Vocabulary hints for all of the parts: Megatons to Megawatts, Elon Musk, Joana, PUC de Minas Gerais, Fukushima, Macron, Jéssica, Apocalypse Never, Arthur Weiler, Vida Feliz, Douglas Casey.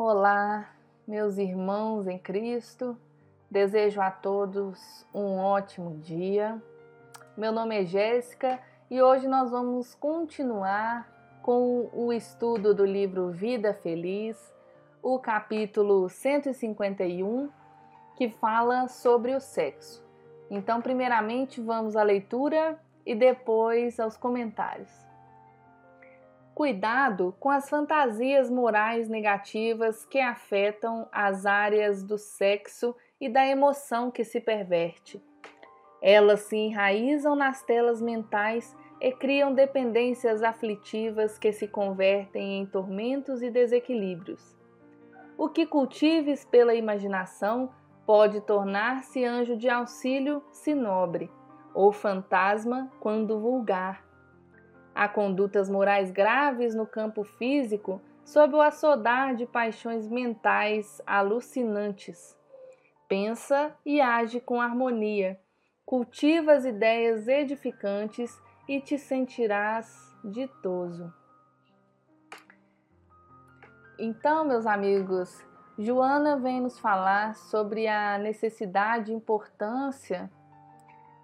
Olá, meus irmãos em Cristo, desejo a todos um ótimo dia. Meu nome é Jéssica e hoje nós vamos continuar com o estudo do livro Vida Feliz, o capítulo 151, que fala sobre o sexo. Então, primeiramente, vamos à leitura e depois aos comentários. Cuidado com as fantasias morais negativas que afetam as áreas do sexo e da emoção que se perverte. Elas se enraizam nas telas mentais e criam dependências aflitivas que se convertem em tormentos e desequilíbrios. O que cultives pela imaginação pode tornar-se anjo de auxílio se nobre, ou fantasma quando vulgar. Há condutas morais graves no campo físico sob o açodar de paixões mentais alucinantes. Pensa e age com harmonia, cultiva as ideias edificantes e te sentirás ditoso. Então, meus amigos, Joana vem nos falar sobre a necessidade e importância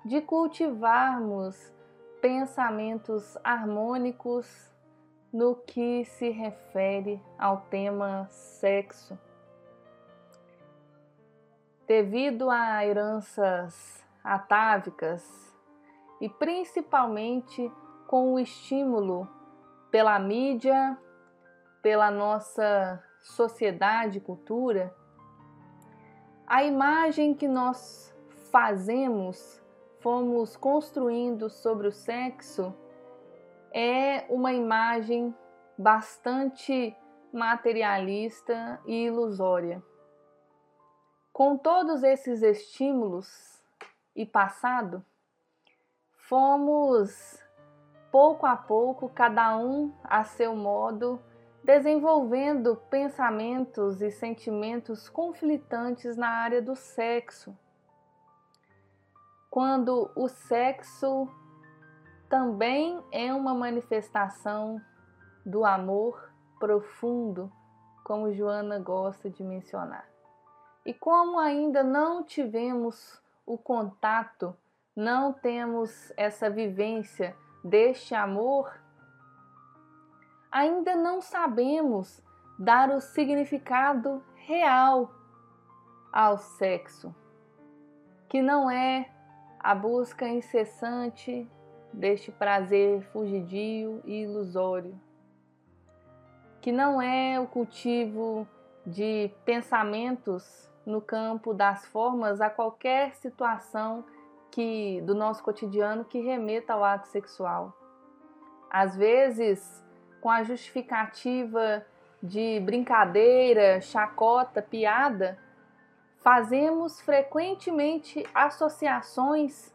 de cultivarmos pensamentos harmônicos no que se refere ao tema sexo. Devido a heranças atávicas e principalmente com o estímulo pela mídia, pela nossa sociedade e cultura, a imagem que nós fomos construindo sobre o sexo é uma imagem bastante materialista e ilusória. Com todos esses estímulos e passado, fomos pouco a pouco, cada um a seu modo, desenvolvendo pensamentos e sentimentos conflitantes na área do sexo. Quando o sexo também é uma manifestação do amor profundo, como Joana gosta de mencionar. E como ainda não tivemos o contato, não temos essa vivência deste amor, ainda não sabemos dar o significado real ao sexo, que não é a busca incessante deste prazer fugidio e ilusório, que não é o cultivo de pensamentos no campo das formas a qualquer situação do nosso cotidiano que remeta ao ato sexual. Às vezes, com a justificativa de brincadeira, chacota, piada, fazemos frequentemente associações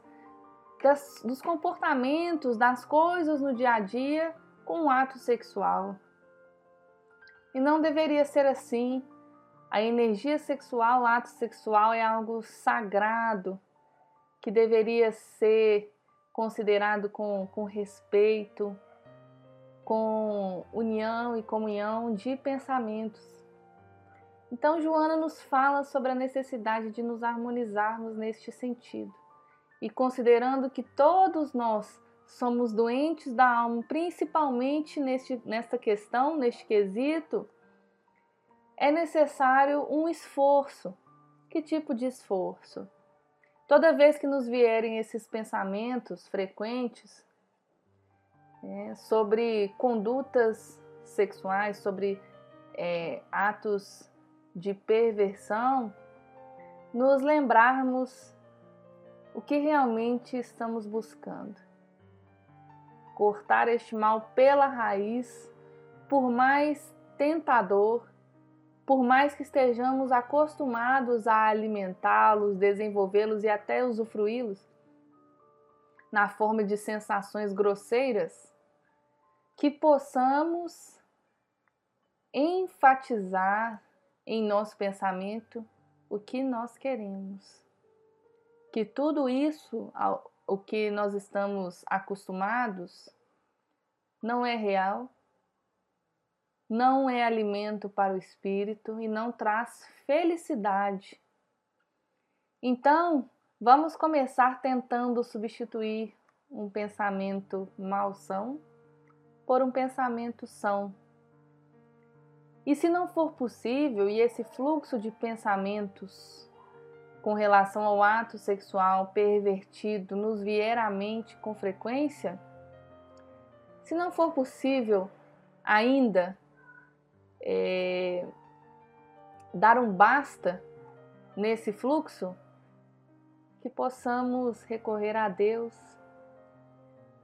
dos comportamentos, das coisas no dia a dia com o ato sexual. E não deveria ser assim. A energia sexual, o ato sexual é algo sagrado, que deveria ser considerado com respeito, com união e comunhão de pensamentos. Então, Joana nos fala sobre a necessidade de nos harmonizarmos neste sentido. E considerando que todos nós somos doentes da alma, principalmente nesta questão, neste quesito, é necessário um esforço. Que tipo de esforço? Toda vez que nos vierem esses pensamentos frequentes, sobre condutas sexuais, sobre atos de perversão, nos lembrarmos o que realmente estamos buscando. Cortar este mal pela raiz, por mais tentador, por mais que estejamos acostumados a alimentá-los, desenvolvê-los e até usufruí-los, na forma de sensações grosseiras, que possamos enfatizar em nosso pensamento o que nós queremos. Que tudo isso, o que nós estamos acostumados, não é real, não é alimento para o espírito e não traz felicidade. Então, vamos começar tentando substituir um pensamento malsão por um pensamento são. E se não for possível, e esse fluxo de pensamentos com relação ao ato sexual pervertido nos vier à mente com frequência, se não for possível ainda dar um basta nesse fluxo, que possamos recorrer a Deus,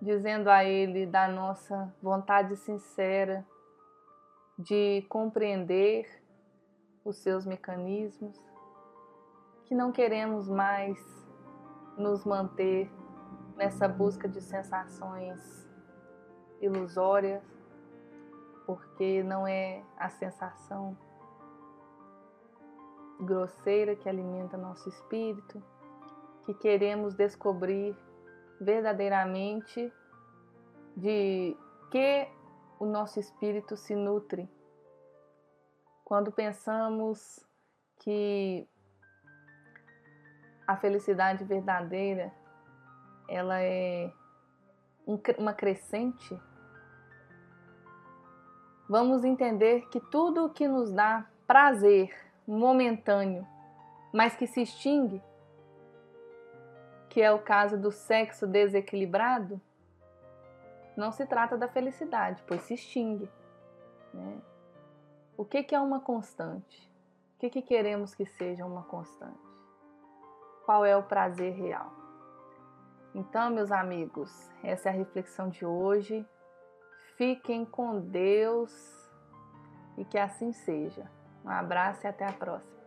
dizendo a Ele da nossa vontade sincera de compreender os seus mecanismos, que não queremos mais nos manter nessa busca de sensações ilusórias, porque não é a sensação grosseira que alimenta nosso espírito, que queremos descobrir verdadeiramente de que o nosso espírito se nutre. Quando pensamos que a felicidade verdadeira, ela é uma crescente, vamos entender que tudo o que nos dá prazer momentâneo, mas que se extingue, que é o caso do sexo desequilibrado, não se trata da felicidade, pois se extingue, né? O que é uma constante? O que queremos que seja uma constante? Qual é o prazer real? Então, meus amigos, essa é a reflexão de hoje. Fiquem com Deus e que assim seja. Um abraço e até a próxima.